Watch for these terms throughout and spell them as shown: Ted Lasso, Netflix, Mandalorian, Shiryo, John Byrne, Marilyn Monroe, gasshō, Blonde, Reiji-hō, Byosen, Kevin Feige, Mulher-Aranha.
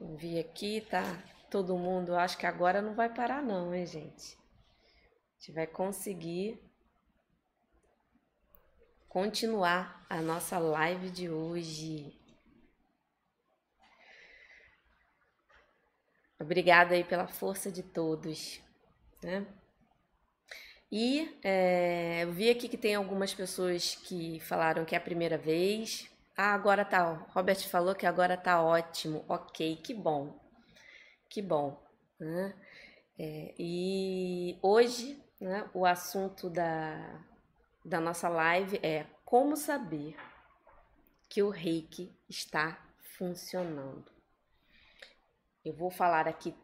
Vi aqui, tá? Todo mundo, acho que agora não vai parar não, hein, gente? A gente vai conseguir continuar a nossa live de hoje. Obrigada aí pela força de todos, né? E eu vi aqui que tem algumas pessoas que falaram que é a primeira vez. Ah, agora tá, ó, Robert falou que agora tá ótimo. Ok, que bom. Que bom. Né? E hoje, né, o assunto da nossa live é como saber que o Reiki está funcionando. Eu vou falar aqui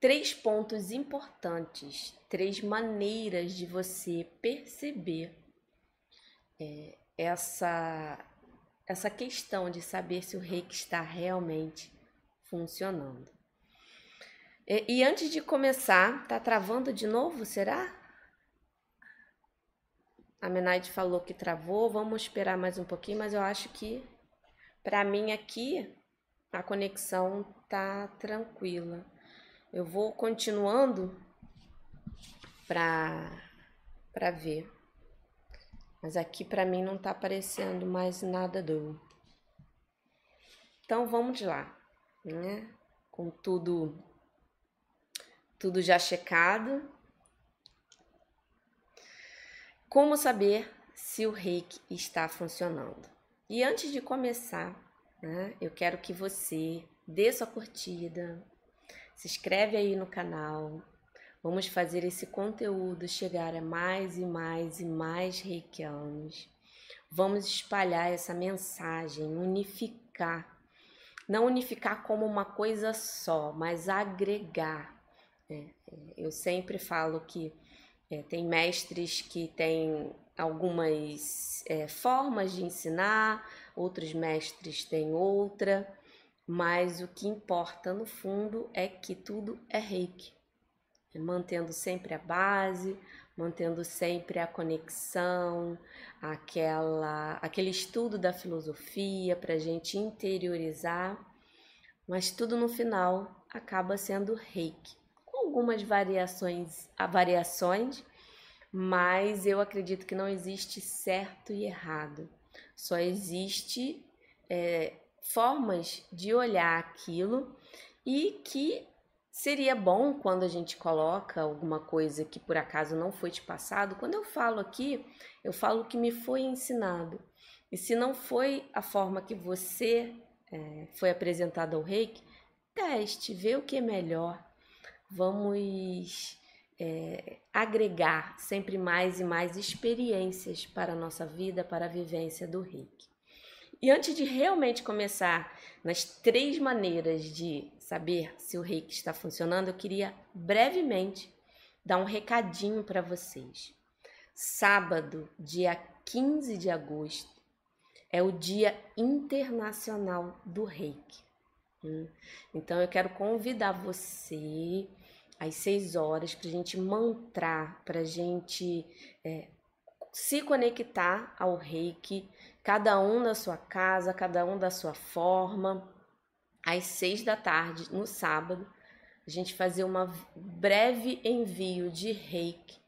3 pontos importantes, 3 maneiras de você perceber essa questão de saber se o Reiki está realmente funcionando. E antes de começar, tá travando de novo, será? A Menaide falou que travou, vamos esperar mais um pouquinho, mas eu acho que para mim aqui a conexão tá tranquila. Eu vou continuando para ver. Mas aqui para mim não tá aparecendo mais nada do. Então vamos lá, né? Com tudo já checado. Como saber se o Reiki está funcionando? E antes de começar, né, eu quero que você dê sua curtida. Se inscreve aí no canal, vamos fazer esse conteúdo chegar a mais e mais e mais reikianos. Vamos espalhar essa mensagem, unificar. Não unificar como uma coisa só, mas agregar. Eu sempre falo que tem mestres que têm algumas formas de ensinar, outros mestres têm outra. Mas o que importa no fundo é que tudo é Reiki. Mantendo sempre a base, mantendo sempre a conexão, aquele estudo da filosofia para a gente interiorizar. Mas tudo no final acaba sendo Reiki. Com algumas variações, mas eu acredito que não existe certo e errado. Só existe formas de olhar aquilo e que seria bom quando a gente coloca alguma coisa que por acaso não foi te passado. Quando eu falo aqui, eu falo que me foi ensinado. E se não foi a forma que você foi apresentado ao Reiki, teste, vê o que é melhor. Vamos agregar sempre mais e mais experiências para a nossa vida, para a vivência do Reiki. E antes de realmente começar nas 3 maneiras de saber se o Reiki está funcionando, eu queria brevemente dar um recadinho para vocês. Sábado, dia 15 de agosto, é o Dia Internacional do Reiki. Então eu quero convidar você às 6 horas para a gente mantrar, para a gente se conectar ao Reiki, cada um na sua casa, cada um da sua forma, às 6 da tarde, no sábado, a gente fazer um breve envio de Reiki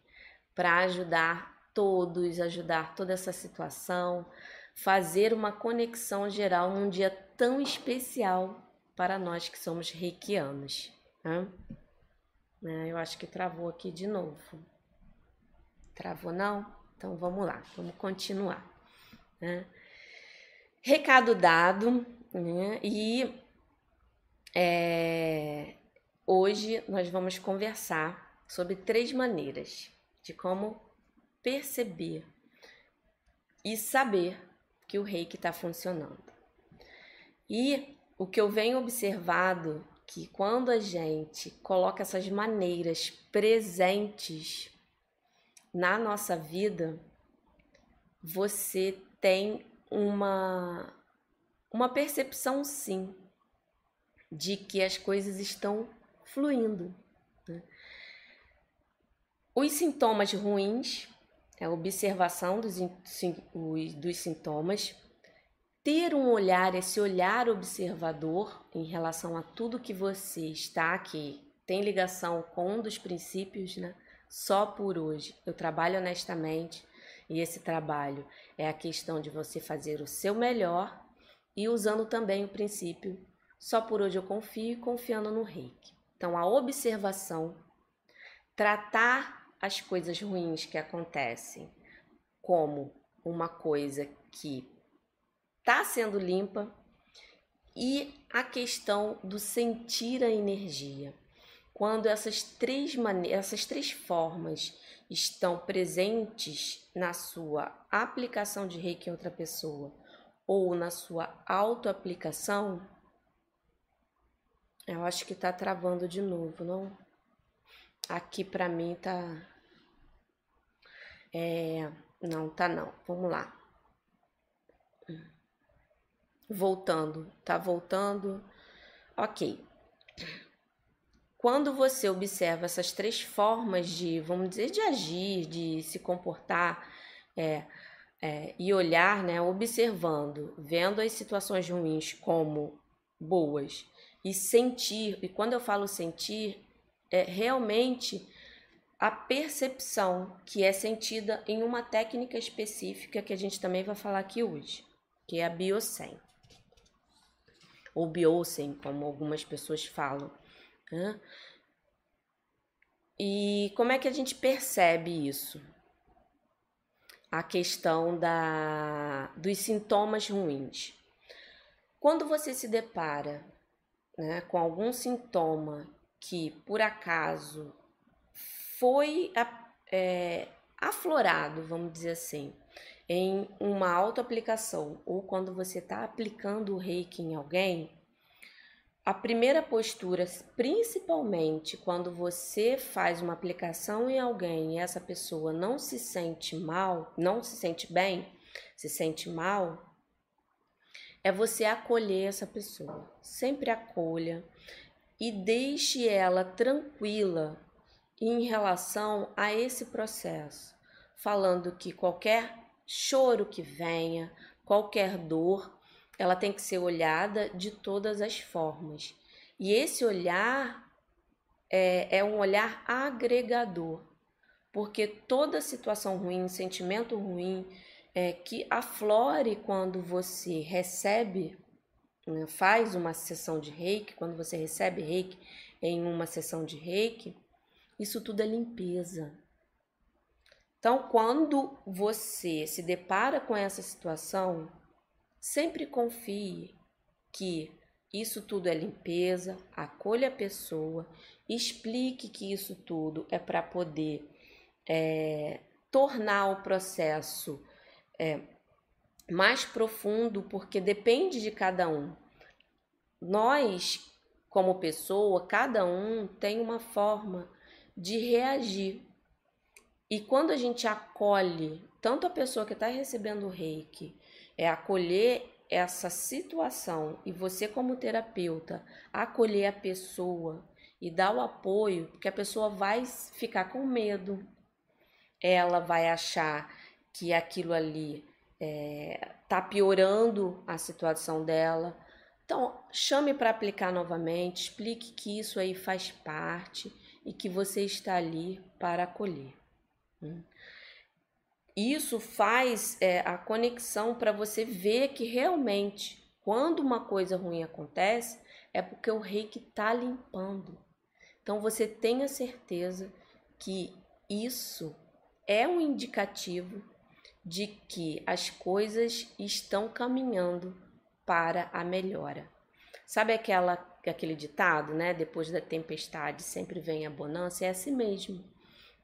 para ajudar todos, ajudar toda essa situação, fazer uma conexão geral num dia tão especial para nós que somos reikianos. Eu acho que travou aqui de novo. Travou não? Então, vamos lá, vamos continuar. Né? Recado dado, né? E hoje nós vamos conversar sobre 3 maneiras de como perceber e saber que o Reiki está funcionando. E o que eu venho observando é que quando a gente coloca essas maneiras presentes na nossa vida, você tem uma percepção, sim, de que as coisas estão fluindo. Né? Os sintomas ruins, a observação dos sintomas, ter um olhar, esse olhar observador em relação a tudo que você está aqui, tem ligação com um dos princípios, né? Só por hoje. Eu trabalho honestamente e esse trabalho é a questão de você fazer o seu melhor e usando também o princípio só por hoje eu confio e confiando no Reiki. Então, a observação, tratar as coisas ruins que acontecem como uma coisa que está sendo limpa e a questão do sentir a energia. Quando essas três formas estão presentes na sua aplicação de Reiki em outra pessoa ou na sua autoaplicação, eu acho que tá travando de novo, não? Aqui pra mim tá... Não, tá não. Vamos lá. Voltando. Tá voltando. Ok. Quando você observa essas três formas de, vamos dizer, de agir, de se comportar e olhar, né, observando, vendo as situações ruins como boas e sentir, e quando eu falo sentir, é realmente a percepção que é sentida em uma técnica específica que a gente também vai falar aqui hoje, que é a Byosen, ou Byosen, como algumas pessoas falam. E como é que a gente percebe isso? A questão dos sintomas ruins. Quando você se depara, né, com algum sintoma que por acaso foi aflorado, vamos dizer assim, em uma autoaplicação ou quando você está aplicando o Reiki em alguém, a primeira postura, principalmente quando você faz uma aplicação em alguém e essa pessoa não se sente mal, não se sente bem, se sente mal, é você acolher essa pessoa. Sempre acolha e deixe ela tranquila em relação a esse processo, falando que qualquer choro que venha, qualquer dor, ela tem que ser olhada de todas as formas. E esse olhar é um olhar agregador, porque toda situação ruim, sentimento ruim, que aflore quando você recebe, né, faz uma sessão de Reiki, quando você recebe Reiki em uma sessão de Reiki, isso tudo é limpeza. Então, quando você se depara com essa situação, sempre confie que isso tudo é limpeza, acolha a pessoa, explique que isso tudo é para poder tornar o processo mais profundo, porque depende de cada um. Nós, como pessoa, cada um tem uma forma de reagir. E quando a gente acolhe tanto a pessoa que está recebendo o Reiki, acolher essa situação e você como terapeuta acolher a pessoa e dar o apoio, porque a pessoa vai ficar com medo, ela vai achar que aquilo ali tá piorando a situação dela. Então, chame para aplicar novamente, explique que isso aí faz parte e que você está ali para acolher. Isso faz a conexão para você ver que realmente, quando uma coisa ruim acontece, é porque o Reiki está limpando. Então, você tenha certeza que isso é um indicativo de que as coisas estão caminhando para a melhora. Sabe aquele ditado, né? Depois da tempestade sempre vem a bonança. É assim mesmo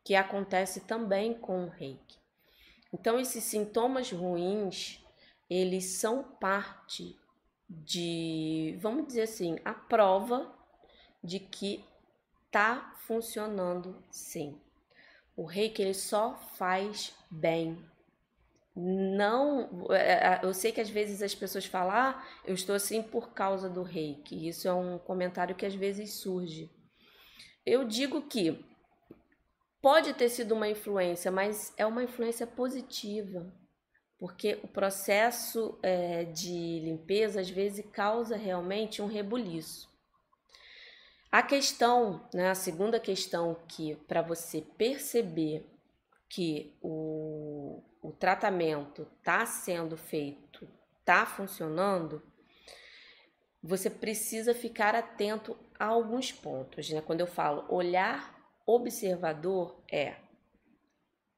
que acontece também com o Reiki. Então, esses sintomas ruins, eles são parte de, vamos dizer assim, a prova de que tá funcionando sim. O Reiki, ele só faz bem. Não, eu sei que às vezes as pessoas falam, eu estou assim por causa do Reiki. Isso é um comentário que às vezes surge. Eu digo que pode ter sido uma influência, mas é uma influência positiva. Porque o processo de limpeza, às vezes, causa realmente um rebuliço. A questão, né, a segunda questão que, para você perceber que o tratamento está sendo feito, está funcionando, você precisa ficar atento a alguns pontos, né? Quando eu falo olhar observador,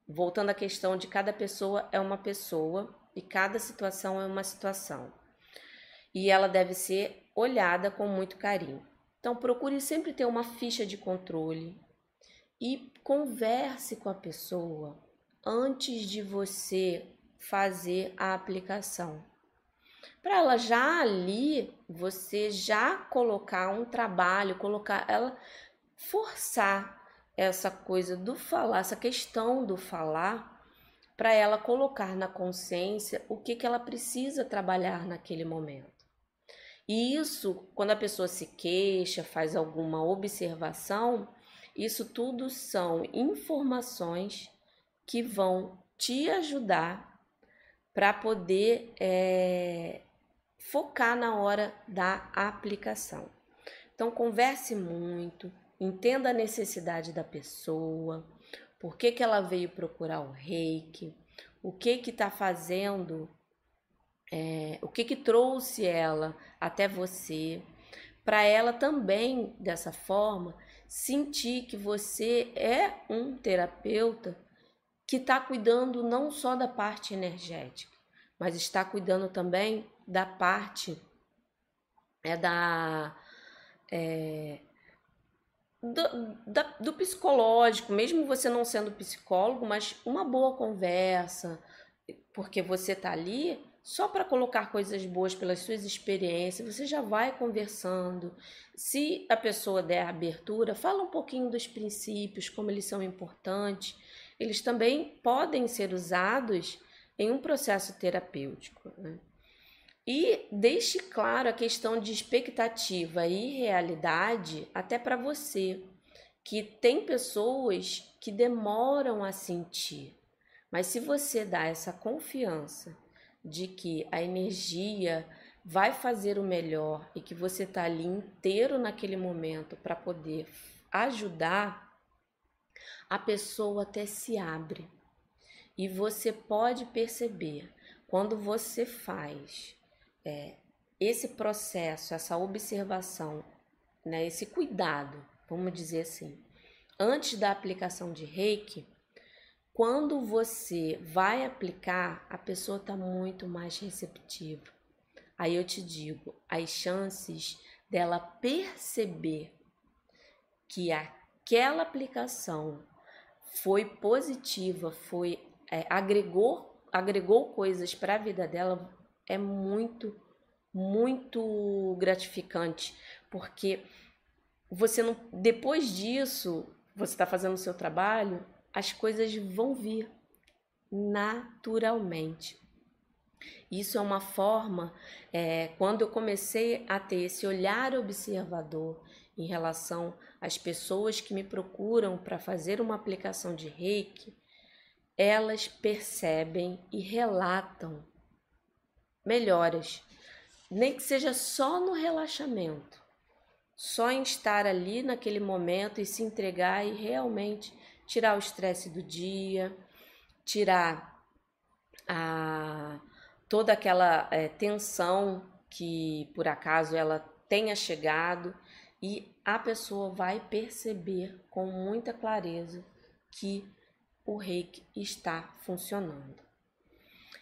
voltando à questão de cada pessoa é uma pessoa e cada situação é uma situação. E ela deve ser olhada com muito carinho. Então, procure sempre ter uma ficha de controle e converse com a pessoa antes de você fazer a aplicação. Para ela já ali, você já colocar um trabalho, colocar ela, forçar essa coisa do falar, essa questão do falar, para ela colocar na consciência o que ela precisa trabalhar naquele momento. E isso, quando a pessoa se queixa, faz alguma observação, isso tudo são informações que vão te ajudar para poder focar na hora da aplicação. Então, converse muito. Entenda a necessidade da pessoa, por que ela veio procurar o reiki, o que está fazendo, o que trouxe ela até você, para ela também, dessa forma, sentir que você é um terapeuta que está cuidando não só da parte energética, mas está cuidando também da parte do psicológico, mesmo você não sendo psicólogo, mas uma boa conversa, porque você está ali só para colocar coisas boas pelas suas experiências, você já vai conversando. Se a pessoa der a abertura, fala um pouquinho dos princípios, como eles são importantes, eles também podem ser usados em um processo terapêutico, né? E deixe claro a questão de expectativa e realidade até para você, que tem pessoas que demoram a sentir. Mas se você dá essa confiança de que a energia vai fazer o melhor e que você está ali inteiro naquele momento para poder ajudar, a pessoa até se abre. E você pode perceber, quando você faz esse processo, essa observação, né, esse cuidado, vamos dizer assim, antes da aplicação de reiki, quando você vai aplicar, a pessoa está muito mais receptiva. Aí eu te digo, as chances dela perceber que aquela aplicação foi positiva, agregou coisas para a vida dela, é muito, muito gratificante, porque você não, depois disso, você está fazendo o seu trabalho, as coisas vão vir naturalmente. Isso é uma forma, quando eu comecei a ter esse olhar observador em relação às pessoas que me procuram para fazer uma aplicação de reiki, elas percebem e relatam melhoras, nem que seja só no relaxamento, só em estar ali naquele momento e se entregar e realmente tirar o estresse do dia, tirar toda aquela tensão que por acaso ela tenha chegado, e a pessoa vai perceber com muita clareza que o reiki está funcionando.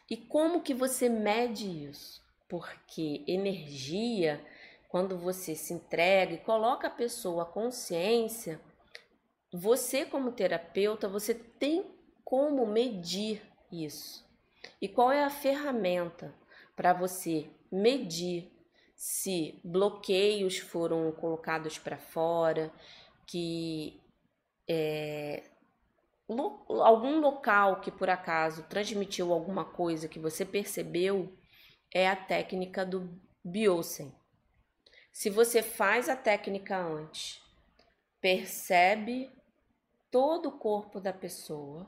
E como que você mede isso? Porque energia, quando você se entrega e coloca a pessoa à consciência, você como terapeuta, você tem como medir isso. E qual é a ferramenta para você medir se bloqueios foram colocados para fora, que algum local que por acaso transmitiu alguma coisa que você percebeu? É a técnica do Byosen. Se você faz a técnica antes, percebe todo o corpo da pessoa,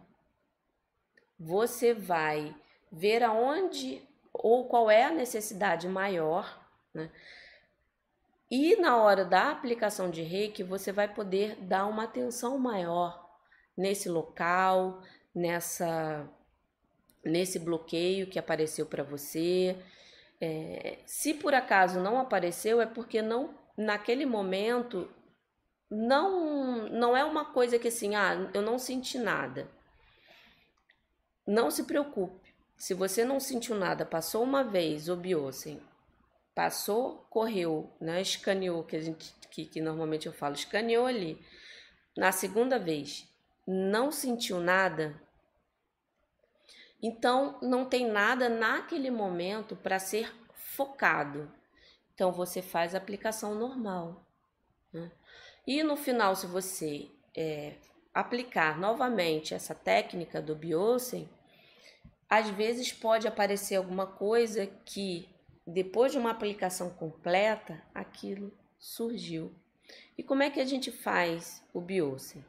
você vai ver aonde ou qual é a necessidade maior, né? E na hora da aplicação de Reiki, você vai poder dar uma atenção maior nesse local, nesse bloqueio que apareceu para você. Se por acaso não apareceu, é porque não, naquele momento não é uma coisa que assim, eu não senti nada. Não se preocupe. Se você não sentiu nada, passou uma vez o Byosen, passou, correu, né? Escaneou, que normalmente eu falo, escaneou ali. Na segunda vez, não sentiu nada, então não tem nada naquele momento para ser focado. Então você faz a aplicação normal, né? E no final, se você aplicar novamente essa técnica do Byosen, às vezes pode aparecer alguma coisa que, depois de uma aplicação completa, aquilo surgiu. E como é que a gente faz o Byosen?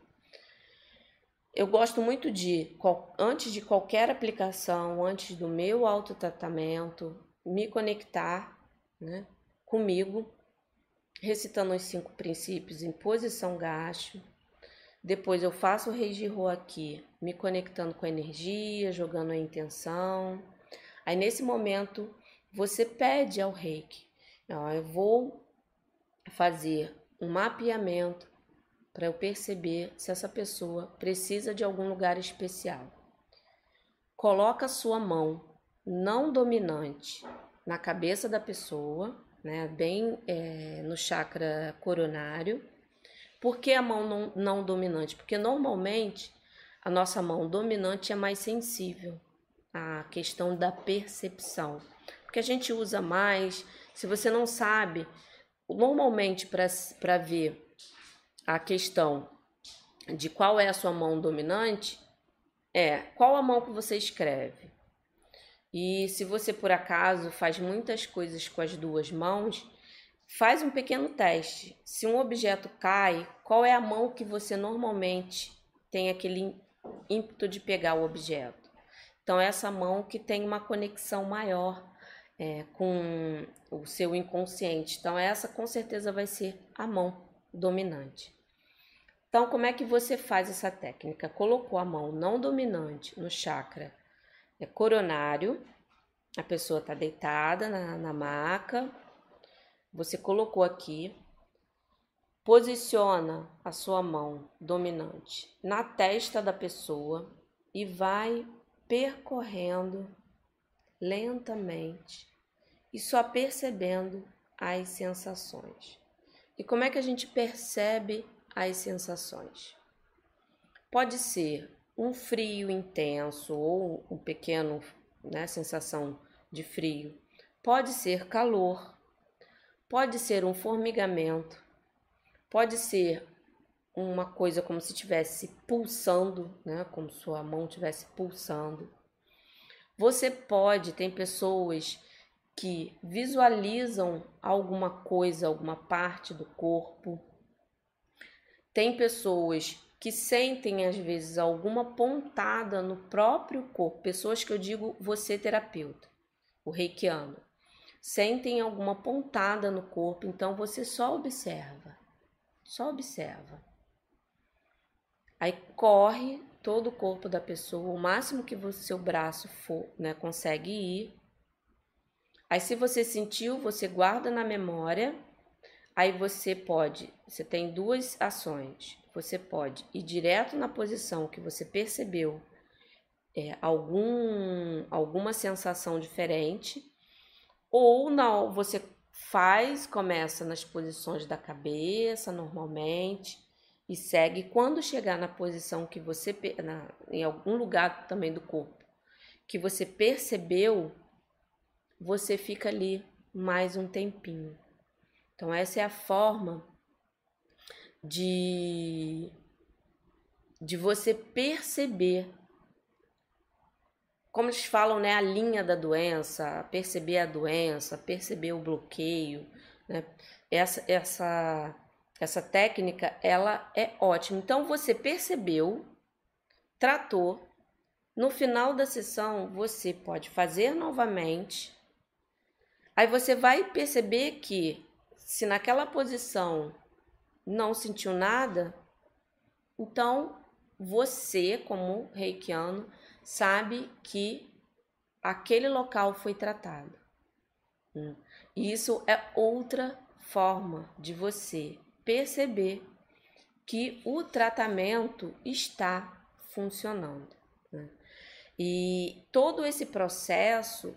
Eu gosto muito de, antes de qualquer aplicação, antes do meu autotratamento, me conectar, né, comigo, recitando os 5 princípios em posição gasshō. Depois eu faço o Reiji-hō aqui, me conectando com a energia, jogando a intenção. Aí nesse momento você pede ao Reiki: eu vou fazer um mapeamento para eu perceber se essa pessoa precisa de algum lugar especial. Coloca sua mão não dominante na cabeça da pessoa, né, bem no chakra coronário. Por que a mão não dominante? Porque normalmente a nossa mão dominante é mais sensível à questão da percepção, porque a gente usa mais. Se você não sabe, normalmente para ver a questão de qual é a sua mão dominante, qual a mão que você escreve. E se você por acaso faz muitas coisas com as duas mãos, faz um pequeno teste. Se um objeto cai, qual é a mão que você normalmente tem aquele ímpeto de pegar o objeto? Então, essa mão que tem uma conexão maior com o seu inconsciente. Então, essa com certeza vai ser a mão dominante. Então, como é que você faz essa técnica? Colocou a mão não dominante no chakra coronário, a pessoa está deitada na maca, você colocou aqui, posiciona a sua mão dominante na testa da pessoa e vai percorrendo lentamente e só percebendo as sensações. E como é que a gente percebe as sensações? Pode ser um frio intenso ou um pequeno, né, sensação de frio. Pode ser calor. Pode ser um formigamento. Pode ser uma coisa como se estivesse pulsando, né, como sua mão estivesse pulsando. Você pode, tem pessoas que visualizam alguma coisa, alguma parte do corpo. Tem pessoas que sentem, às vezes, alguma pontada no próprio corpo. Pessoas que eu digo, você terapeuta, o reikiano, sentem alguma pontada no corpo, então você só observa. Só observa. Aí corre todo o corpo da pessoa, o máximo que o seu braço for, né, consegue ir. Aí se você sentiu, você guarda na memória. Aí você tem duas ações. Você pode ir direto na posição que você percebeu alguma sensação diferente, ou não, você começa nas posições da cabeça normalmente e segue. Quando chegar na posição que você, em algum lugar também do corpo, que você percebeu, você fica ali mais um tempinho. Então essa é a forma de você perceber, como eles falam, né, a linha da doença, perceber a doença, perceber o bloqueio, né? Essa técnica, ela é ótima. Então você percebeu, tratou, No final da sessão, você pode fazer novamente. Aí você vai perceber que, se naquela posição não sentiu nada, então você, como reikiano, sabe que aquele local foi tratado. E isso é outra forma de você perceber que o tratamento está funcionando. E todo esse processo,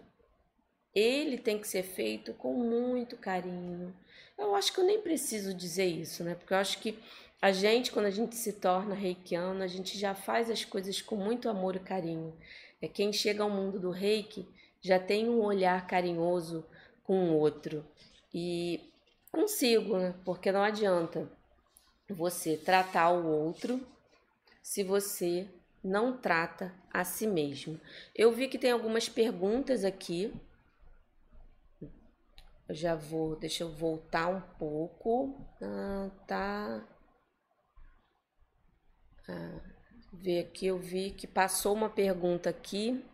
ele tem que ser feito com muito carinho. Eu acho que eu nem preciso dizer isso, né? Porque eu acho que a gente, quando a gente se torna reikiano, a gente já faz as coisas com muito amor e carinho. É, quem chega ao mundo do reiki já tem um olhar carinhoso com o outro. E consigo, né? Porque não adianta você tratar o outro se você não trata a si mesmo. Eu vi que tem algumas perguntas aqui. Eu já vou, deixa eu voltar um pouco, ver aqui, eu vi que passou uma pergunta aqui.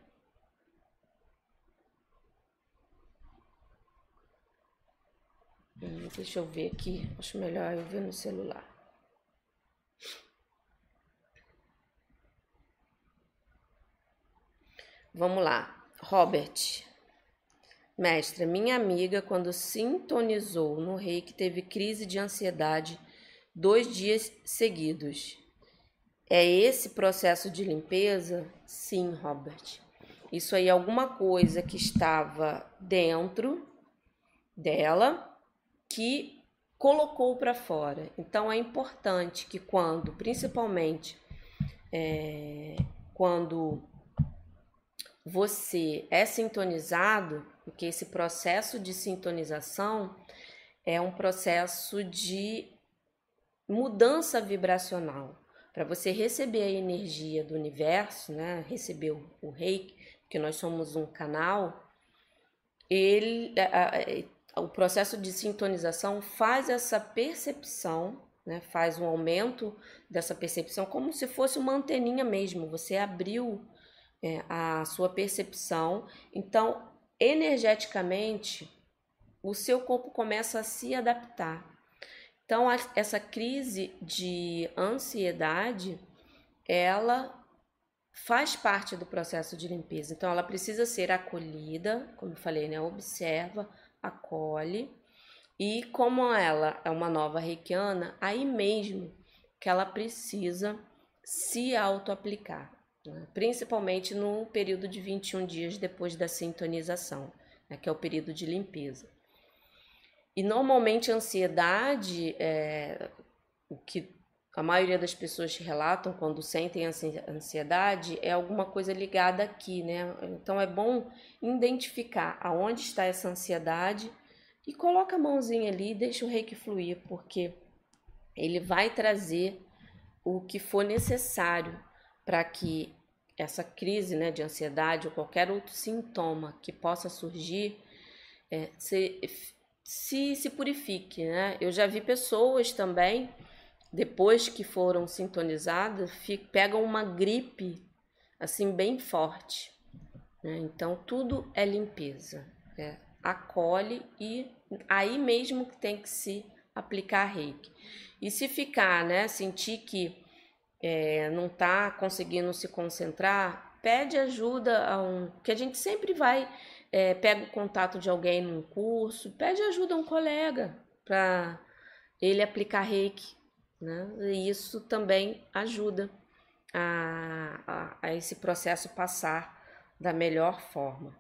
Deixa eu ver aqui, acho melhor eu ver no celular. Vamos lá, Robert. Mestra, minha amiga, quando sintonizou no reiki, teve crise de ansiedade 2 dias seguidos. É esse processo de limpeza? Sim, Robert. Isso aí é alguma coisa que estava dentro dela que colocou para fora. Então, é importante que quando, principalmente, quando você é sintonizado... Porque esse processo de sintonização é um processo de mudança vibracional. Para você receber a energia do universo, né? Receber o reiki, que nós somos um canal, o processo de sintonização faz essa percepção, né? Faz um aumento dessa percepção, como se fosse uma anteninha mesmo. Você abriu a sua percepção, então... energeticamente, o seu corpo começa a se adaptar. Então, essa crise de ansiedade, ela faz parte do processo de limpeza. Então, ela precisa ser acolhida, como eu falei, né? Observa, acolhe. E como ela é uma nova reikiana, aí mesmo que ela precisa se auto-aplicar. Principalmente no período de 21 dias depois da sintonização, né, que é o período de limpeza. E normalmente a ansiedade, o que a maioria das pessoas relatam quando sentem ansiedade, é alguma coisa ligada aqui, né? Então é bom identificar aonde está essa ansiedade e coloca a mãozinha ali e deixa o reiki fluir, porque ele vai trazer o que for necessário para que essa crise, né, de ansiedade ou qualquer outro sintoma que possa surgir se purifique, né? Eu já vi pessoas também, depois que foram sintonizadas, pegam uma gripe assim bem forte, né? Então tudo é limpeza, né? Acolhe, e aí mesmo que tem que se aplicar reiki. E se ficar, né, sentir que não está conseguindo se concentrar, pede ajuda que a gente sempre vai, pega o contato de alguém num curso, pede ajuda a um colega para ele aplicar reiki, né? E isso também ajuda a esse processo passar da melhor forma.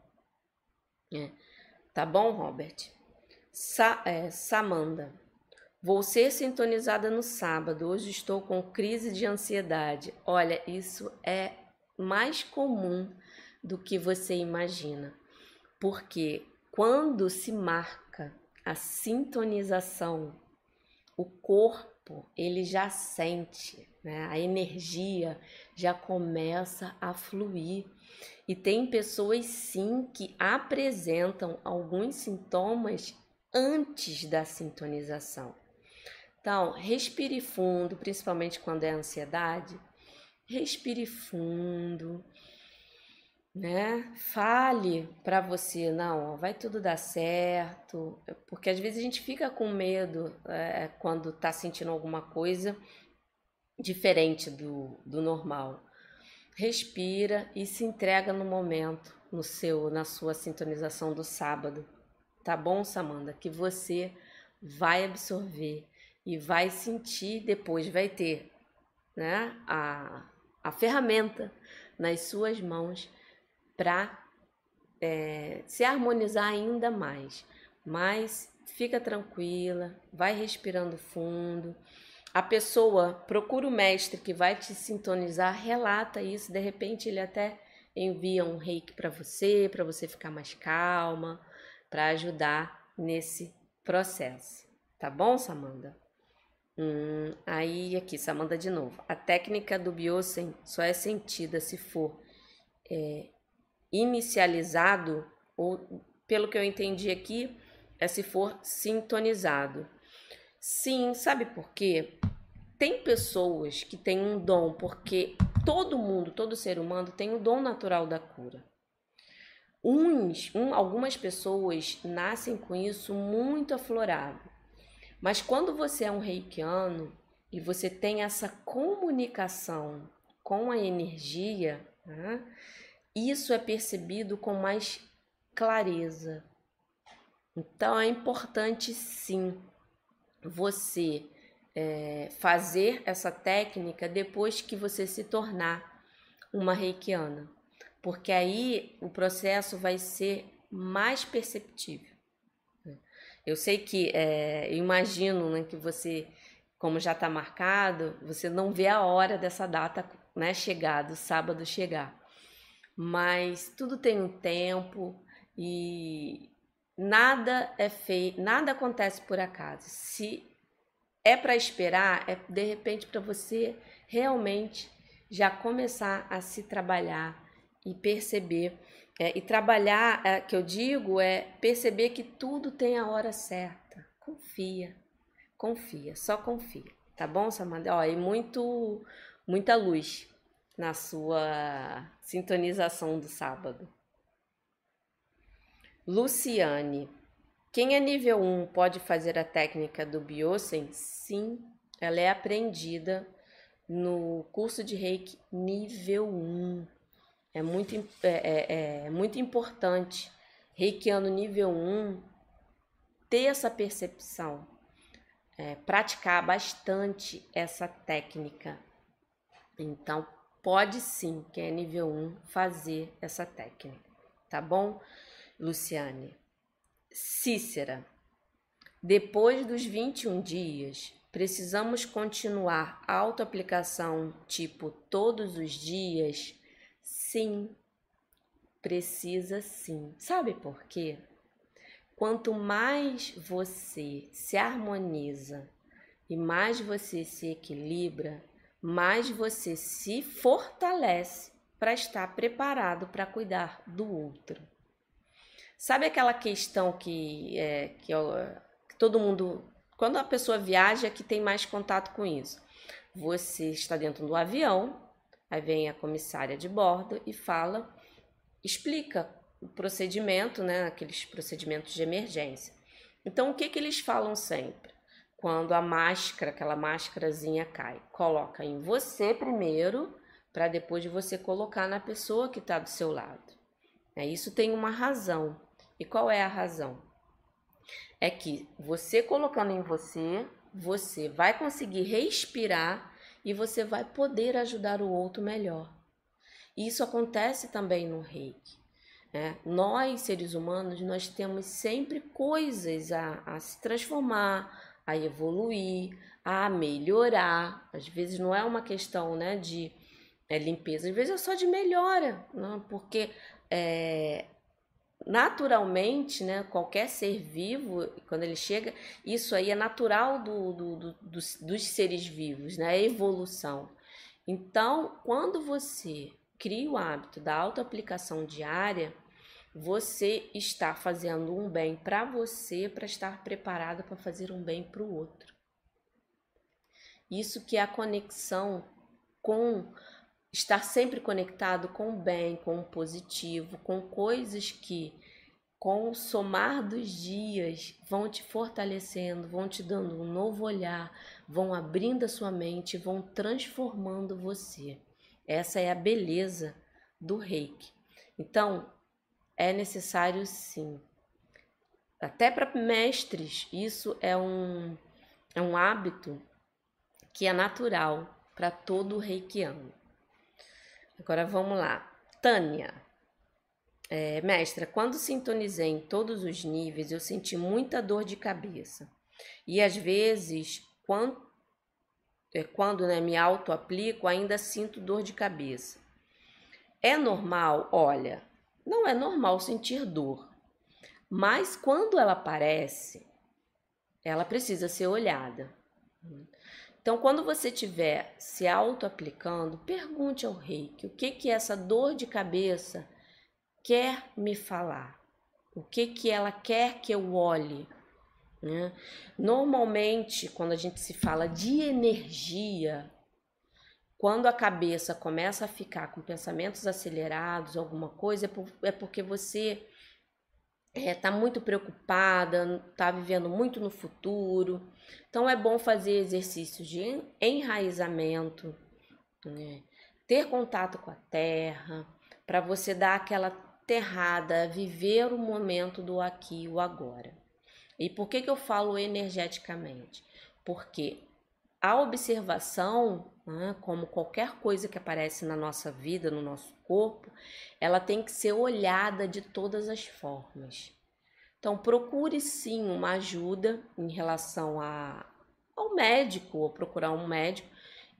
Tá bom, Robert? Samanda. Vou ser sintonizada no sábado, hoje estou com crise de ansiedade. Olha, isso é mais comum do que você imagina, porque quando se marca a sintonização, o corpo, ele já sente, né? A energia já começa a fluir. E tem pessoas, sim, que apresentam alguns sintomas antes da sintonização. Então, respire fundo, principalmente quando é ansiedade. Respire fundo, né? Fale para você, não, vai tudo dar certo, porque às vezes a gente fica com medo quando tá sentindo alguma coisa diferente do normal. Respira e se entrega no momento, na sua sintonização do sábado, tá bom, Samanda? Que você vai absorver e vai sentir, depois vai ter, né, a ferramenta nas suas mãos para se harmonizar ainda mais. Mas fica tranquila, vai respirando fundo. A pessoa procura o mestre que vai te sintonizar, relata isso, de repente ele até envia um reiki para você ficar mais calma, para ajudar nesse processo. Tá bom, Samanda? Aí aqui, Samanda de novo. A técnica do Byosen só é sentida se for inicializado, ou pelo que eu entendi aqui, se for sintonizado. Sim, sabe por quê? Tem pessoas que têm um dom, porque todo mundo, todo ser humano tem o dom natural da cura. Algumas pessoas nascem com isso muito aflorado. Mas quando você é um reikiano e você tem essa comunicação com a energia, né, isso é percebido com mais clareza. Então é importante sim você fazer essa técnica depois que você se tornar uma reikiana, porque aí o processo vai ser mais perceptível. Eu sei que, eu imagino, né, que você, como já está marcado, você não vê a hora dessa data, né, chegar, do sábado chegar. Mas tudo tem um tempo e nada é feito, nada acontece por acaso. Se é para esperar, é de repente para você realmente já começar a se trabalhar e perceber. E trabalhar, que eu digo, perceber que tudo tem a hora certa. Confia, confia, só confia. Tá bom, Samanda? Ó, e muita luz na sua sintonização do sábado. Luciane, quem é nível 1 pode fazer a técnica do Byosen? Sim, ela é aprendida no curso de Reiki nível 1. É muito importante, reikiano nível 1, ter essa percepção, praticar bastante essa técnica. Então, pode sim, quem é nível 1, fazer essa técnica, tá bom, Luciane? Cícera, depois dos 21 dias, precisamos continuar a autoaplicação tipo todos os dias? Sim, precisa sim. Sabe por quê? Quanto mais você se harmoniza e mais você se equilibra, mais você se fortalece para estar preparado para cuidar do outro. Sabe aquela questão que todo mundo, quando a pessoa viaja, que tem mais contato com isso? Você está dentro do avião. Aí vem a comissária de bordo e fala, explica o procedimento, né, aqueles procedimentos de emergência. Então, o que eles falam sempre? Quando a máscara, aquela máscarazinha cai, coloca em você primeiro, para depois você colocar na pessoa que está do seu lado. Isso tem uma razão. E qual é a razão? É que você colocando em você, você vai conseguir respirar e você vai poder ajudar o outro melhor. Isso acontece também no reiki. Nós, seres humanos, nós temos sempre coisas a se transformar, a evoluir, a melhorar. Às vezes não é uma questão, né, de limpeza, às vezes é só de melhora, né? Porque naturalmente, né, qualquer ser vivo, quando ele chega, isso aí é natural dos seres vivos, né, a evolução. Então, quando você cria o hábito da autoaplicação diária, você está fazendo um bem para você, para estar preparado para fazer um bem para o outro. Isso que é a conexão com estar sempre conectado com o bem, com o positivo, com coisas que, com o somar dos dias, vão te fortalecendo, vão te dando um novo olhar, vão abrindo a sua mente, vão transformando você. Essa é a beleza do Reiki. Então, é necessário sim. Até para mestres, isso é um hábito que é natural para todo o reikiano. Agora vamos lá. Tânia. Mestra, quando sintonizei em todos os níveis, eu senti muita dor de cabeça. E às vezes, quando me auto-aplico, ainda sinto dor de cabeça. É normal? Olha, não é normal sentir dor. Mas quando ela aparece, ela precisa ser olhada. Então, quando você estiver se auto-aplicando, pergunte ao Reiki o que essa dor de cabeça quer me falar, o que ela quer que eu olhe. Né? Normalmente, quando a gente se fala de energia, quando a cabeça começa a ficar com pensamentos acelerados, alguma coisa, é porque você está muito preocupada, está vivendo muito no futuro. Então, é bom fazer exercícios de enraizamento, né? Ter contato com a terra, para você dar aquela terrada, viver o momento do aqui e o agora. E por que eu falo energeticamente? Porque a observação, né, como qualquer coisa que aparece na nossa vida, no nosso corpo, ela tem que ser olhada de todas as formas. Então, procure sim uma ajuda em relação ao médico, ou procurar um médico,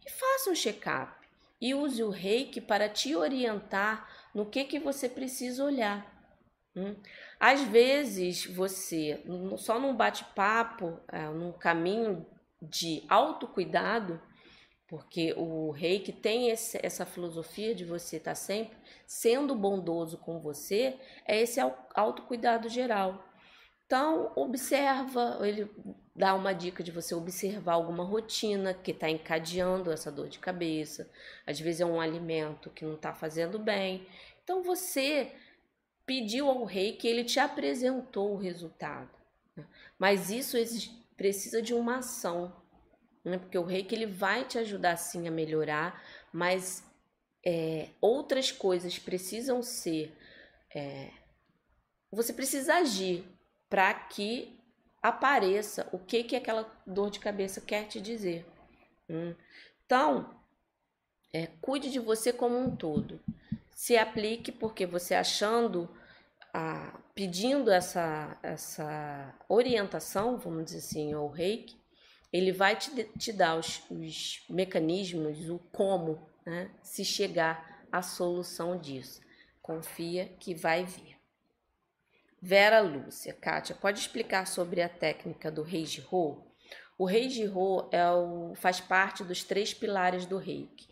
e faça um check-up. E use o Reiki para te orientar no que você precisa olhar. Às vezes, você, só num bate-papo, num caminho de autocuidado, porque o Reiki tem essa filosofia de você estar sempre sendo bondoso com você, é esse autocuidado geral. Então, observa, ele dá uma dica de você observar alguma rotina que está encadeando essa dor de cabeça. Às vezes é um alimento que não está fazendo bem. Então, você pediu ao Reiki, ele te apresentou o resultado. Mas isso precisa de uma ação, né? Porque o Reiki ele vai te ajudar sim a melhorar, mas outras coisas precisam ser... você precisa agir para que apareça o que aquela dor de cabeça quer te dizer. Então, cuide de você como um todo. Se aplique, porque você pedindo essa orientação, vamos dizer assim, ao Reiki, ele vai te dar os mecanismos, o como, né, se chegar à solução disso. Confia que vai vir. Vera Lúcia, Kátia, pode explicar sobre a técnica do Reiji-hō? O Reiji-hō faz parte dos 3 pilares do Reiki,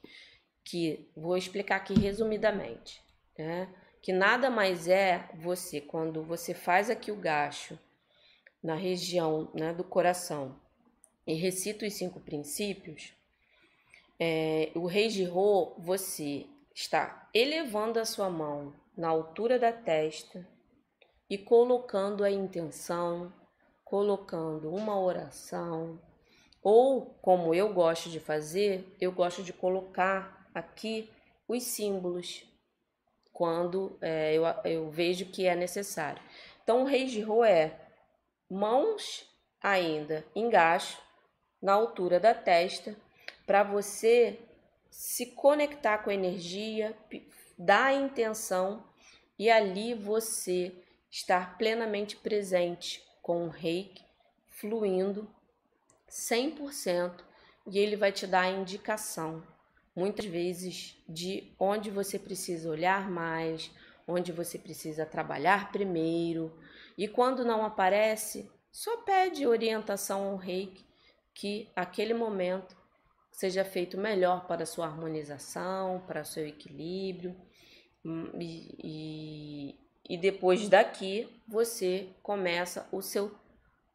que vou explicar aqui resumidamente, né? Que nada mais é você, quando você faz aqui o gasshō na região, né, do coração e recita os 5 princípios, o Reiji-hō, você está elevando a sua mão na altura da testa e colocando a intenção, colocando uma oração, ou como eu gosto de fazer, eu gosto de colocar aqui os símbolos quando eu vejo que é necessário. Então, o Reiji-hō mãos ainda em gasshō na altura da testa, para você se conectar com a energia, dar a intenção e ali você estar plenamente presente com o Reiki fluindo 100%, e ele vai te dar a indicação muitas vezes de onde você precisa olhar mais, onde você precisa trabalhar primeiro. E quando não aparece, só pede orientação ao Reiki, que aquele momento seja feito melhor para a sua harmonização, para o seu equilíbrio. E depois daqui, você começa o seu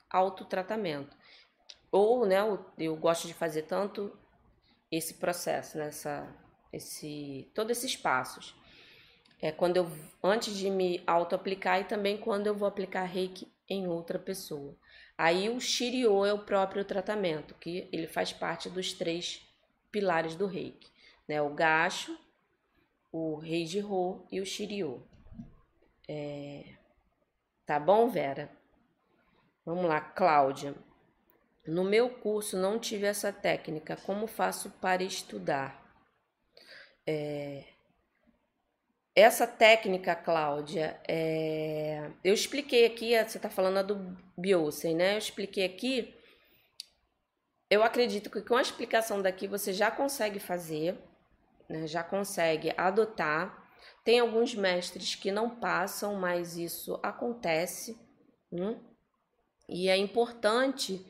autotratamento. Ou, né, eu gosto de fazer tanto esse processo, né, todos esses passos. É quando eu, antes de me auto-aplicar, e também quando eu vou aplicar Reiki em outra pessoa. Aí o Shiryo é o próprio tratamento, que ele faz parte dos 3 pilares do Reiki, né? O gasshō, o Reiji-hō e o Shiryo. Tá bom, Vera? Vamos lá, Cláudia. No meu curso não tive essa técnica, como faço para estudar? Essa técnica, Cláudia, eu expliquei aqui, você está falando a do Byosen, né? Eu expliquei aqui, eu acredito que com a explicação daqui você já consegue fazer, né? Já consegue adotar. Tem alguns mestres que não passam, mas isso acontece, né? E é importante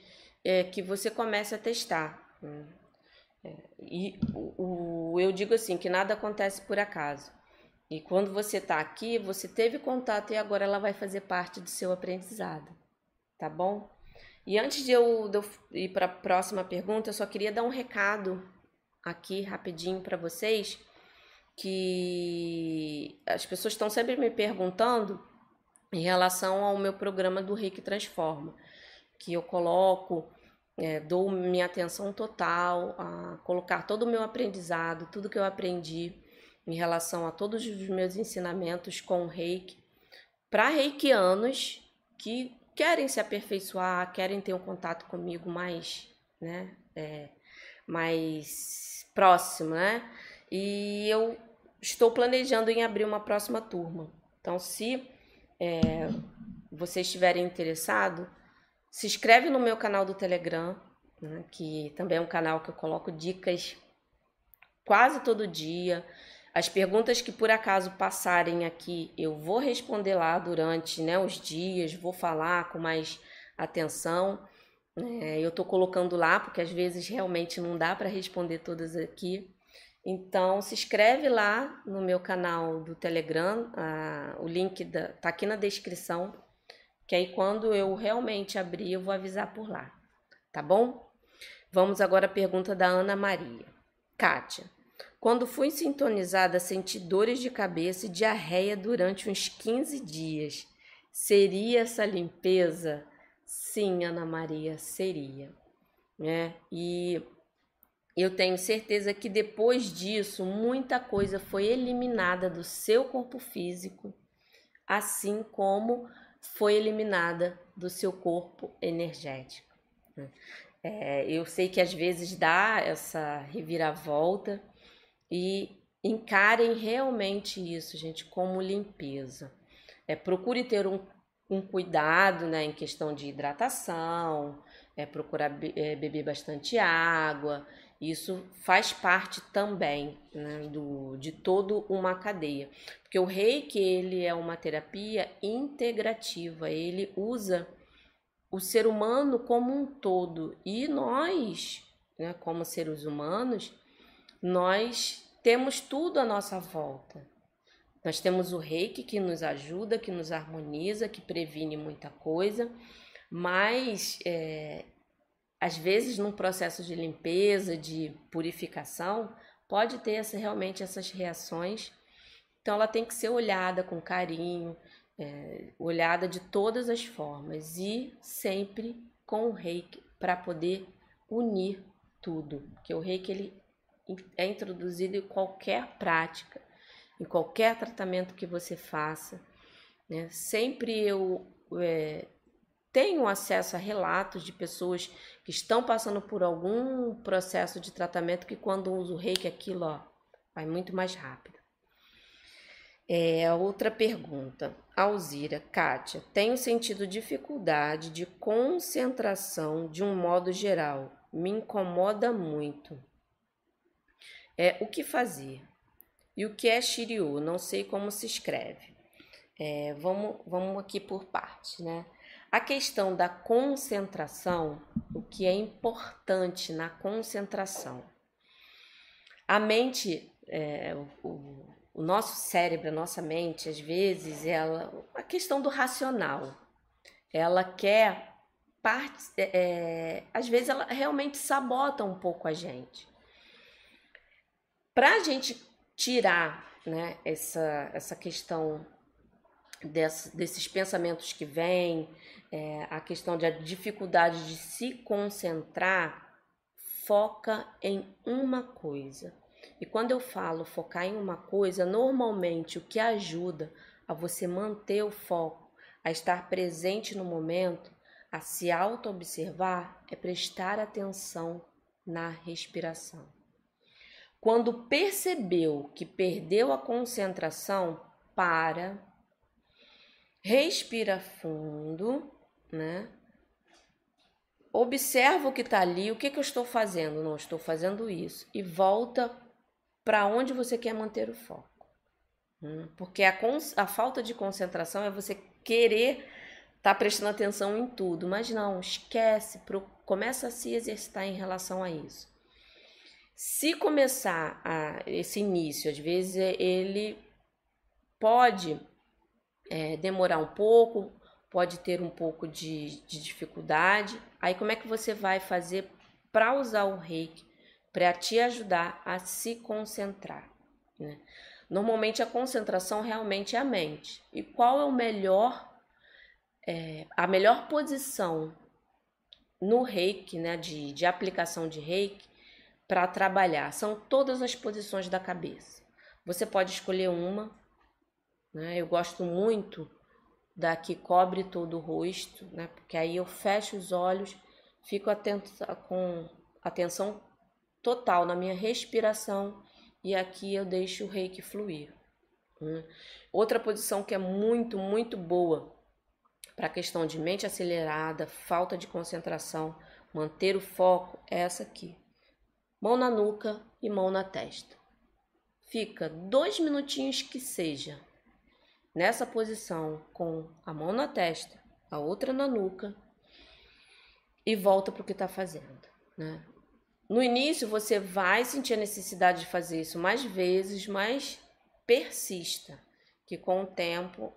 que você comece a testar. Né? E eu digo assim, que nada acontece por acaso. E quando você está aqui, você teve contato e agora ela vai fazer parte do seu aprendizado, tá bom? E antes de eu ir para a próxima pergunta, eu só queria dar um recado aqui rapidinho para vocês, que as pessoas estão sempre me perguntando em relação ao meu programa do Reiki Transforma, que eu coloco, dou minha atenção total a colocar todo o meu aprendizado, tudo que eu aprendi, em relação a todos os meus ensinamentos com o Reiki, para reikianos que querem se aperfeiçoar, querem ter um contato comigo mais, né, mais próximo, né? E eu estou planejando em abrir uma próxima turma. Então, se vocês estiverem interessados, se inscreve no meu canal do Telegram, né, que também é um canal que eu coloco dicas quase todo dia. As perguntas que por acaso passarem aqui, eu vou responder lá durante, né, os dias, vou falar com mais atenção. Eu tô colocando lá, porque às vezes realmente não dá para responder todas aqui. Então, se inscreve lá no meu canal do Telegram, o link tá aqui na descrição, que aí quando eu realmente abrir, eu vou avisar por lá, tá bom? Vamos agora à pergunta da Ana Maria. Kátia. Quando fui sintonizada, senti dores de cabeça e diarreia durante uns 15 dias. Seria essa limpeza? Sim, Ana Maria, seria. Né? E eu tenho certeza que depois disso, muita coisa foi eliminada do seu corpo físico, assim como foi eliminada do seu corpo energético. Eu sei que às vezes dá essa reviravolta, e encarem realmente isso, gente, como limpeza. Procure ter um cuidado, né, em questão de hidratação, procurar beber bastante água. Isso faz parte também, né, de toda uma cadeia. Porque o Reiki, ele é uma terapia integrativa, ele usa o ser humano como um todo. E nós, né, como seres humanos, nós temos tudo à nossa volta. Nós temos o Reiki que nos ajuda, que nos harmoniza, que previne muita coisa, mas às vezes num processo de limpeza, de purificação, pode ter realmente essas reações. Então ela tem que ser olhada com carinho, olhada de todas as formas e sempre com o Reiki para poder unir tudo. Porque o Reiki, ele é introduzido em qualquer prática, em qualquer tratamento que você faça, né? Sempre eu tenho acesso a relatos de pessoas que estão passando por algum processo de tratamento que quando uso o Reiki, aquilo vai muito mais rápido. Outra pergunta, Alzira. Kátia, tenho sentido dificuldade de concentração de um modo geral, me incomoda muito. O que fazer? E o que é Shiryo? Não sei como se escreve. Vamos aqui por partes, né? A questão da concentração, o que é importante na concentração. A mente, o nosso cérebro, a nossa mente, às vezes, a questão do racional, ela quer partes, às vezes ela realmente sabota um pouco a gente. Para a gente tirar, né, essa questão desses pensamentos que vêm, a questão da dificuldade de se concentrar, foca em uma coisa. E quando eu falo focar em uma coisa, normalmente o que ajuda a você manter o foco, a estar presente no momento, a se auto-observar, é prestar atenção na respiração. Quando percebeu que perdeu a concentração, para, respira fundo, né? Observa o que está ali, o que eu estou fazendo? Não, estou fazendo isso. E volta para onde você quer manter o foco. Porque a falta de concentração é você querer estar prestando atenção em tudo, mas não, esquece, começa a se exercitar em relação a isso. Se começar esse início, às vezes ele pode demorar um pouco, pode ter um pouco de dificuldade. Aí como é que você vai fazer para usar o Reiki para te ajudar a se concentrar, né? Normalmente a concentração realmente é a mente. E qual é a melhor posição no Reiki, né, de aplicação de Reiki para trabalhar? São todas as posições da cabeça. Você pode escolher uma, né? Eu gosto muito da que cobre todo o rosto, né? Porque aí eu fecho os olhos, fico com atenção total na minha respiração. E aqui eu deixo o Reiki fluir. Outra posição que é muito, muito boa para a questão de mente acelerada, falta de concentração, manter o foco, é essa aqui. Mão na nuca e mão na testa. Fica 2 minutinhos que seja nessa posição com a mão na testa, a outra na nuca e volta para o que está fazendo, né? No início você vai sentir a necessidade de fazer isso mais vezes, mas persista, que com o tempo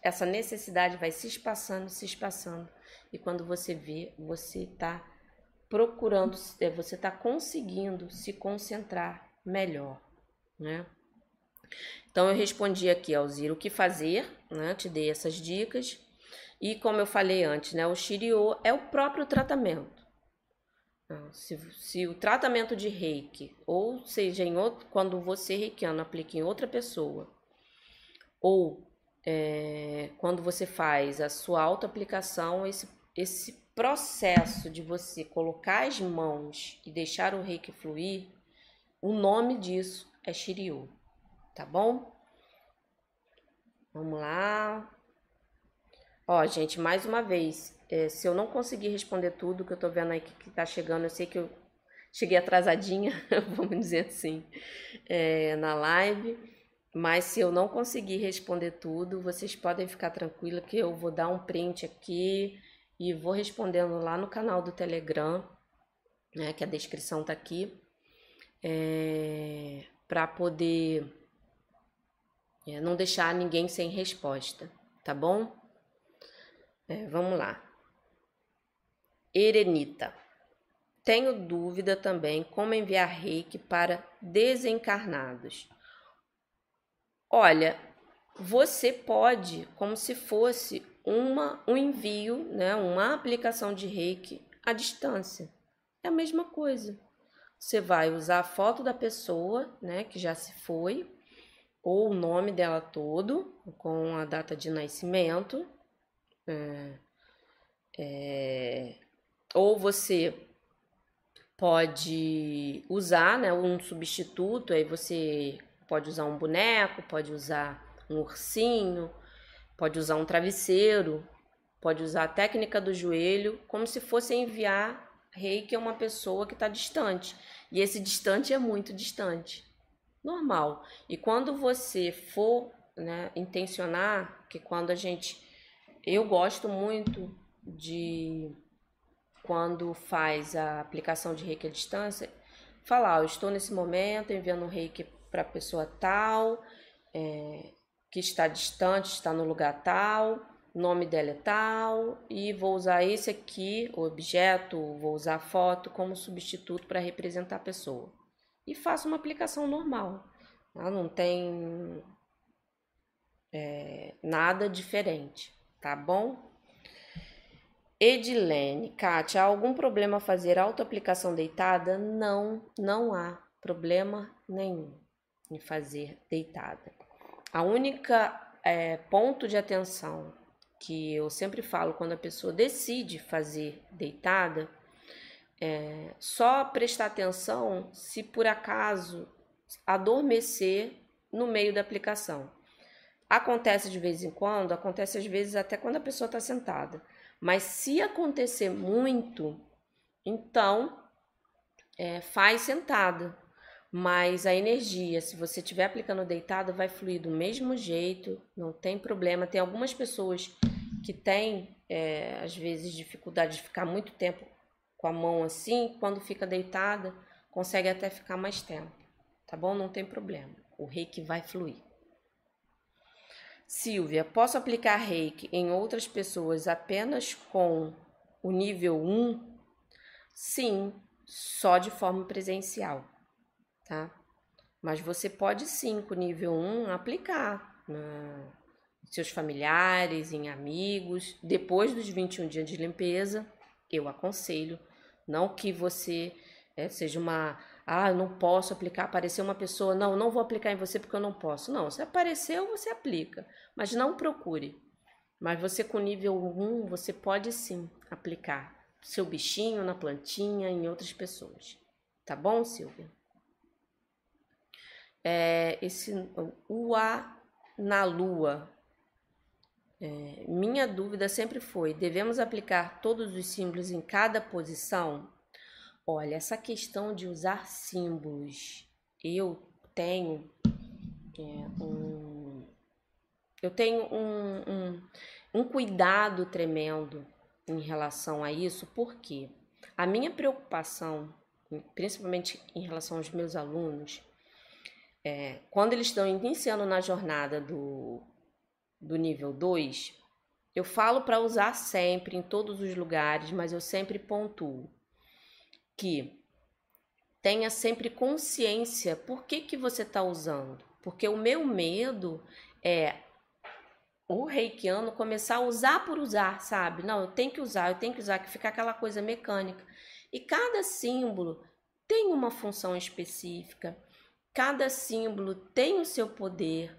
essa necessidade vai se espaçando, e quando você vê, você está procurando, você está conseguindo se concentrar melhor, né? Então eu respondi aqui ao Ziro o que fazer, né? Te dei essas dicas, e como eu falei antes, né? O Shiryo é o próprio tratamento. Se o tratamento de Reiki, ou seja, quando você, reikiano, aplica em outra pessoa, ou quando você faz a sua autoaplicação, esse processo de você colocar as mãos e deixar o Reiki fluir, o nome disso é Shiryo, tá bom? Vamos lá. Ó, gente, mais uma vez, se eu não conseguir responder tudo que eu tô vendo aí que tá chegando, eu sei que eu cheguei atrasadinha, vamos dizer assim, na live, mas se eu não conseguir responder tudo, vocês podem ficar tranquila que eu vou dar um print aqui e vou respondendo lá no canal do Telegram, né, que a descrição tá aqui, para poder não deixar ninguém sem resposta, tá bom? Vamos lá. Erenita. Tenho dúvida também como enviar Reiki para desencarnados. Olha, você pode, como se fosse um envio, né, uma aplicação de Reiki à distância. É a mesma coisa. Você vai usar a foto da pessoa, né, que já se foi, ou o nome dela todo, com a data de nascimento. Ou você pode usar, né, um substituto, aí você pode usar um boneco, pode usar um ursinho, pode usar um travesseiro, pode usar a técnica do joelho, como se fosse enviar Reiki a uma pessoa que está distante. E esse distante é muito distante, normal. E quando você for, né, intencionar, que quando a gente... Eu gosto muito de, quando faz a aplicação de Reiki à distância, falar, eu estou nesse momento enviando um Reiki para a pessoa tal, que está distante, está no lugar tal, o nome dela é tal, e vou usar esse aqui, o objeto, vou usar a foto como substituto para representar a pessoa. e faça uma aplicação normal. Tá? Não tem nada diferente, tá bom? Edilene, Kátia, há algum problema fazer autoaplicação deitada? Não, não há problema nenhum em fazer deitada. A única ponto de atenção que eu sempre falo quando a pessoa decide fazer deitada, só prestar atenção se por acaso adormecer no meio da aplicação. Acontece de vez em quando, acontece às vezes até quando a pessoa está sentada. Mas se acontecer muito, então faz sentada. Mas a energia, se você estiver aplicando deitada, vai fluir do mesmo jeito, não tem problema. Tem algumas pessoas que têm, às vezes, dificuldade de ficar muito tempo com a mão assim. Quando fica deitada, consegue até ficar mais tempo, tá bom? Não tem problema, o reiki vai fluir. Silvia, posso aplicar reiki em outras pessoas apenas com o nível 1? Sim, só de forma presencial, tá? Mas você pode sim, com o nível 1, aplicar em seus familiares, em amigos. Depois dos 21 dias de limpeza, eu aconselho. Não que você seja uma... Ah, eu não posso aplicar, apareceu uma pessoa, não, não vou aplicar em você porque eu não posso. Não, se apareceu, você aplica, mas não procure. Mas você com nível 1, você pode sim aplicar seu bichinho na plantinha, em outras pessoas. Tá bom, Silvia? Ua na lua. Minha dúvida sempre foi, devemos aplicar todos os símbolos em cada posição? Olha, essa questão de usar símbolos, eu tenho um cuidado tremendo em relação a isso, porque a minha preocupação, principalmente em relação aos meus alunos, quando eles estão iniciando na jornada do nível 2, eu falo para usar sempre, em todos os lugares, mas eu sempre pontuo que tenha sempre consciência por que que você está usando. Porque o meu medo é o reikiano começar a usar por usar, sabe? Não, eu tenho que usar, que fica aquela coisa mecânica. E cada símbolo tem uma função específica, cada símbolo tem o seu poder.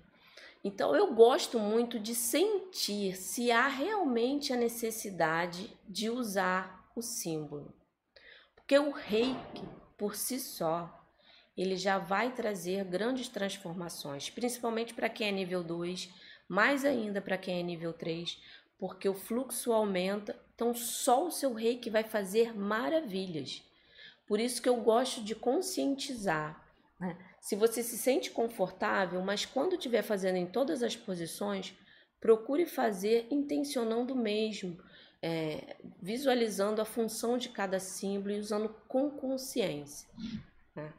Então, eu gosto muito de sentir se há realmente a necessidade de usar o símbolo. Porque o reiki, por si só, ele já vai trazer grandes transformações, principalmente para quem é nível 2, mais ainda para quem é nível 3, porque o fluxo aumenta, então só o seu reiki vai fazer maravilhas. Por isso que eu gosto de conscientizar, né? Se você se sente confortável, mas quando estiver fazendo em todas as posições, procure fazer intencionando mesmo, visualizando a função de cada símbolo e usando com consciência, né?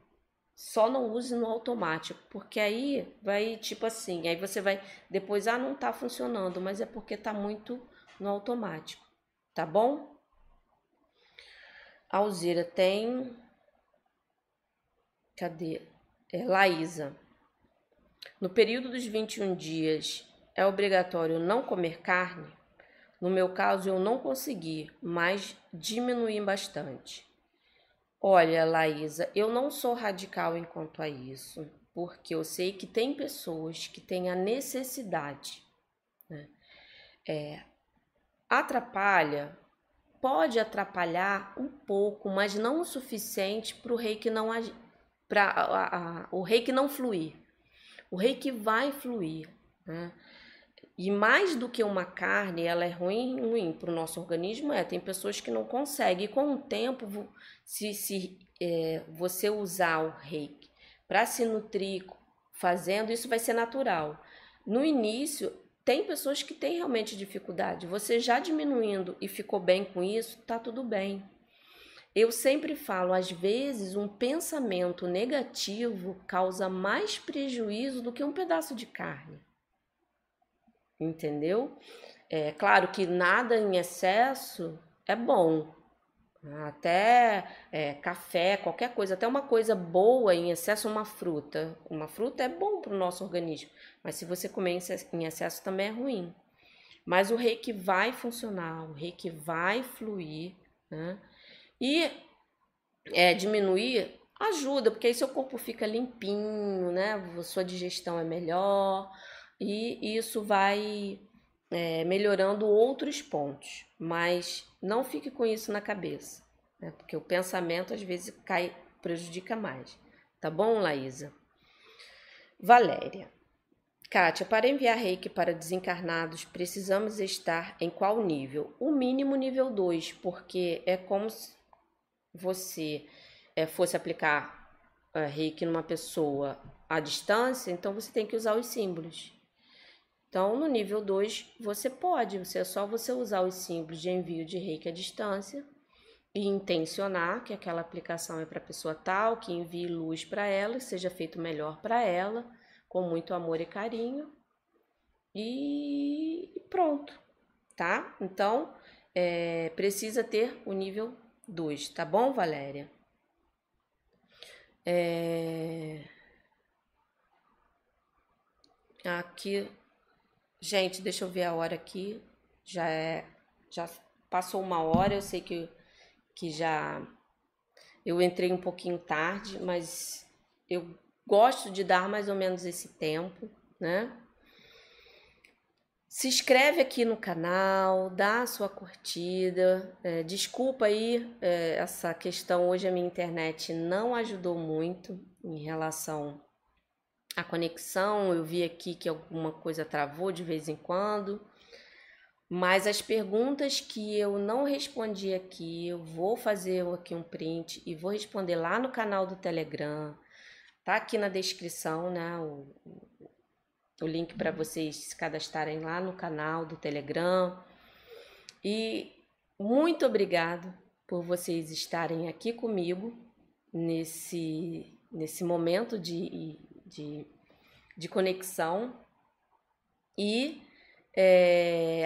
Só não use no automático, porque aí vai tipo assim, aí você vai depois, ah, não tá funcionando, mas é porque tá muito no automático, tá bom? Alzira tem, cadê? Laísa, no período dos 21 dias é obrigatório não comer carne? No meu caso, eu não consegui, mas diminuí bastante. Olha, Laísa, eu não sou radical enquanto a isso, porque eu sei que tem pessoas que têm a necessidade, né? Atrapalha, pode atrapalhar um pouco, mas não o suficiente para o reiki não agir, para o reiki não fluir. O reiki vai fluir, né? E mais do que uma carne, ela é ruim para o nosso organismo. Tem pessoas que não conseguem. E com o tempo, se você usar o reiki para se nutrir fazendo, isso vai ser natural. No início, tem pessoas que têm realmente dificuldade. Você já diminuindo e ficou bem com isso, tá tudo bem. Eu sempre falo, às vezes, um pensamento negativo causa mais prejuízo do que um pedaço de carne. Entendeu? Claro que nada em excesso é bom, Até café, qualquer coisa, até uma coisa boa em excesso, uma fruta. Uma fruta é bom para o nosso organismo, mas se você comer em excesso também é ruim. Mas o reiki vai funcionar, o reiki vai fluir, né? E diminuir ajuda, porque aí seu corpo fica limpinho, né? Sua digestão é melhor e isso vai melhorando outros pontos. Mas não fique com isso na cabeça, né? Porque o pensamento às vezes prejudica mais. Tá bom, Laísa? Valéria. Kátia, para enviar reiki para desencarnados, precisamos estar em qual nível? O mínimo nível 2, porque é como se você fosse aplicar reiki numa pessoa à distância, então você tem que usar os símbolos. Então, no nível 2, é só você usar os símbolos de envio de reiki à distância e intencionar que aquela aplicação é para a pessoa tal, que envie luz para ela, que seja feito melhor para ela, com muito amor e carinho, e pronto, tá? Então, precisa ter o nível 2, tá bom, Valéria? Aqui, gente, deixa eu ver a hora aqui, já passou 1 hora, eu sei que já eu entrei um pouquinho tarde, mas eu gosto de dar mais ou menos esse tempo, né? Se inscreve aqui no canal, dá a sua curtida. Desculpa aí, essa questão hoje a minha internet não ajudou muito em relação à conexão. Eu vi aqui que alguma coisa travou de vez em quando. Mas as perguntas que eu não respondi aqui, eu vou fazer aqui um print e vou responder lá no canal do Telegram. Tá aqui na descrição, né, o link para vocês se cadastrarem lá no canal do Telegram. E muito obrigado por vocês estarem aqui comigo nesse momento de conexão. E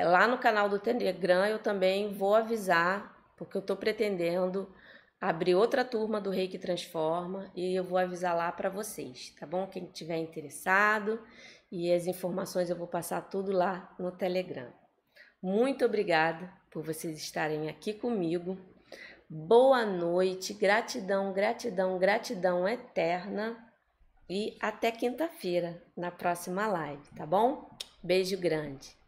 lá no canal do Telegram eu também vou avisar, porque eu estou pretendendo abri outra turma do Reiki Transforma e eu vou avisar lá para vocês, tá bom? Quem tiver interessado, e as informações eu vou passar tudo lá no Telegram. Muito obrigada por vocês estarem aqui comigo. Boa noite, gratidão, gratidão, gratidão eterna e até quinta-feira na próxima live, tá bom? Beijo grande.